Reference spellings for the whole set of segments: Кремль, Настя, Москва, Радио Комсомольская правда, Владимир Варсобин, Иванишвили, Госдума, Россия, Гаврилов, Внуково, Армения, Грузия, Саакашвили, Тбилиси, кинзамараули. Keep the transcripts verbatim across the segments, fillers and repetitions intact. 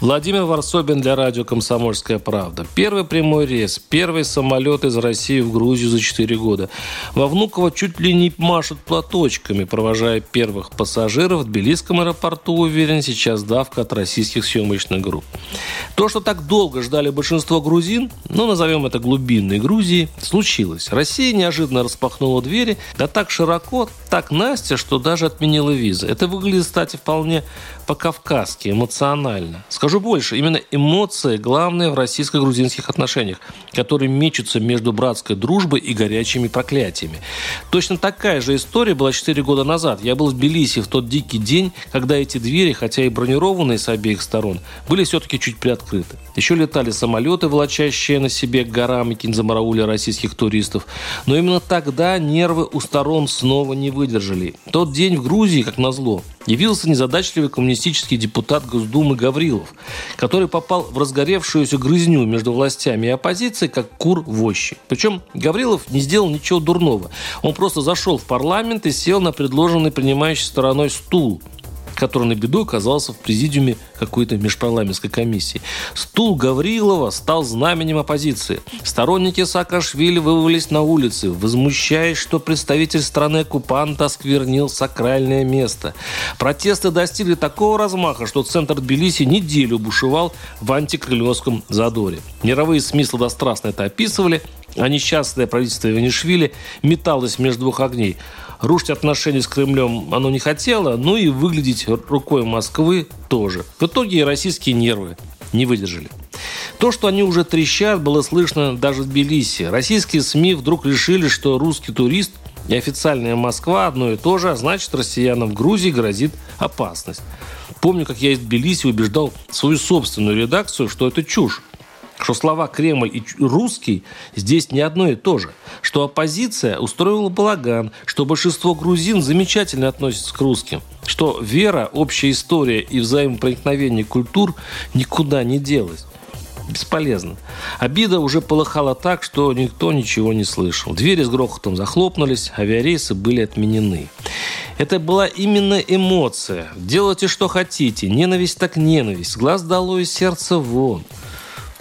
Владимир Варсобин для радио «Комсомольская правда». Первый прямой рейс, первый самолет из России в Грузию за четыре года. Во Внуково чуть ли не машут платочками, провожая первых пассажиров. В Тбилисском аэропорту, уверен, сейчас давка от российских съемочных групп. То, что так долго ждали большинство грузин, ну, назовем это глубинной Грузии, случилось. Россия неожиданно распахнула двери, да так широко, так Настя, что даже отменила визы. Это выглядит, кстати, вполне по-кавказски, эмоционально. Скажу больше, именно эмоции главное в российско-грузинских отношениях, которые мечутся между братской дружбой и горячими проклятиями. Точно такая же история была четыре года назад. Я был в Тбилиси в тот дикий день, когда эти двери, хотя и бронированные с обеих сторон, были все-таки чуть приоткрыты. Еще летали самолеты, волочащие на себе горами кинзамараули российских туристов. Но именно тогда нервы у сторон снова не выдержали. Тот день в Грузии, как назло, явился незадачливый коммунистический депутат Госдумы Гаврилов, который попал в разгоревшуюся грызню между властями и оппозицией, как кур в овощи. Причем Гаврилов не сделал ничего дурного. Он просто зашел в парламент и сел на предложенный принимающей стороной стул, который на беду оказался в президиуме какой-то межпарламентской комиссии. Стул Гаврилова стал знаменем оппозиции. Сторонники Саакашвили вывалились на улицы, возмущаясь, что представитель страны-оккупанта осквернил сакральное место. Протесты достигли такого размаха, что центр Тбилиси неделю бушевал в антикремлевском задоре. Мировые СМИ сладострастно это описывали, а несчастное правительство Иванишвили металось между двух огней. Рушить отношения с Кремлем оно не хотело, ну и выглядеть рукой Москвы тоже. В итоге и российские нервы не выдержали. То, что они уже трещат, было слышно даже в Тбилиси. Российские СМИ вдруг решили, что русский турист и официальная Москва одно и то же, а значит, россиянам в Грузии грозит опасность. Помню, как я из Тбилиси убеждал свою собственную редакцию, что это чушь. Что слова «Кремль» и «русский» здесь не одно и то же. Что оппозиция устроила балаган, что большинство грузин замечательно относятся к русским. Что вера, общая история и взаимопроникновение культур никуда не делось. Бесполезно. Обида уже полыхала так, что никто ничего не слышал. Двери с грохотом захлопнулись, авиарейсы были отменены. Это была именно эмоция. Делайте, что хотите. Ненависть так ненависть. Глаз долой, сердце вон.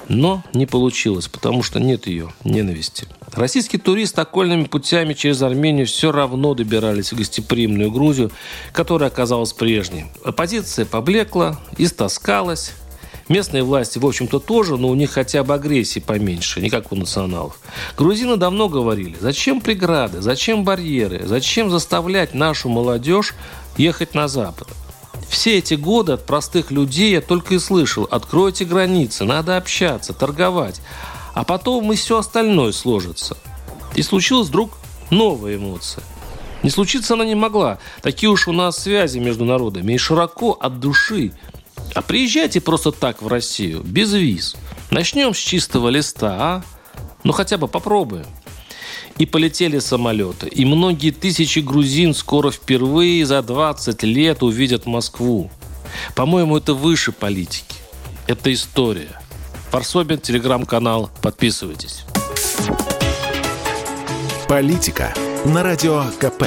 Но не получилось, потому что нет ее ненависти. Российские туристы окольными путями через Армению все равно добирались в гостеприимную Грузию, которая оказалась прежней. Оппозиция поблекла, истаскалась. Местные власти, в общем-то, тоже, но у них хотя бы агрессии поменьше, не как у националов. Грузины давно говорили, зачем преграды, зачем барьеры, зачем заставлять нашу молодежь ехать на Запад. Все эти годы от простых людей я только и слышал. Откройте границы, надо общаться, торговать. А потом и все остальное сложится. И случилась вдруг новая эмоция. Не случиться она не могла. Такие уж у нас связи между народами. И широко, от души. А приезжайте просто так в Россию, без виз. Начнем с чистого листа, а? Ну хотя бы попробуем. И полетели самолеты. И многие тысячи грузин скоро впервые за двадцать лет увидят Москву. По-моему, это выше политики. Это история. Варсобин, телеграм-канал. Подписывайтесь. Политика на радио КП.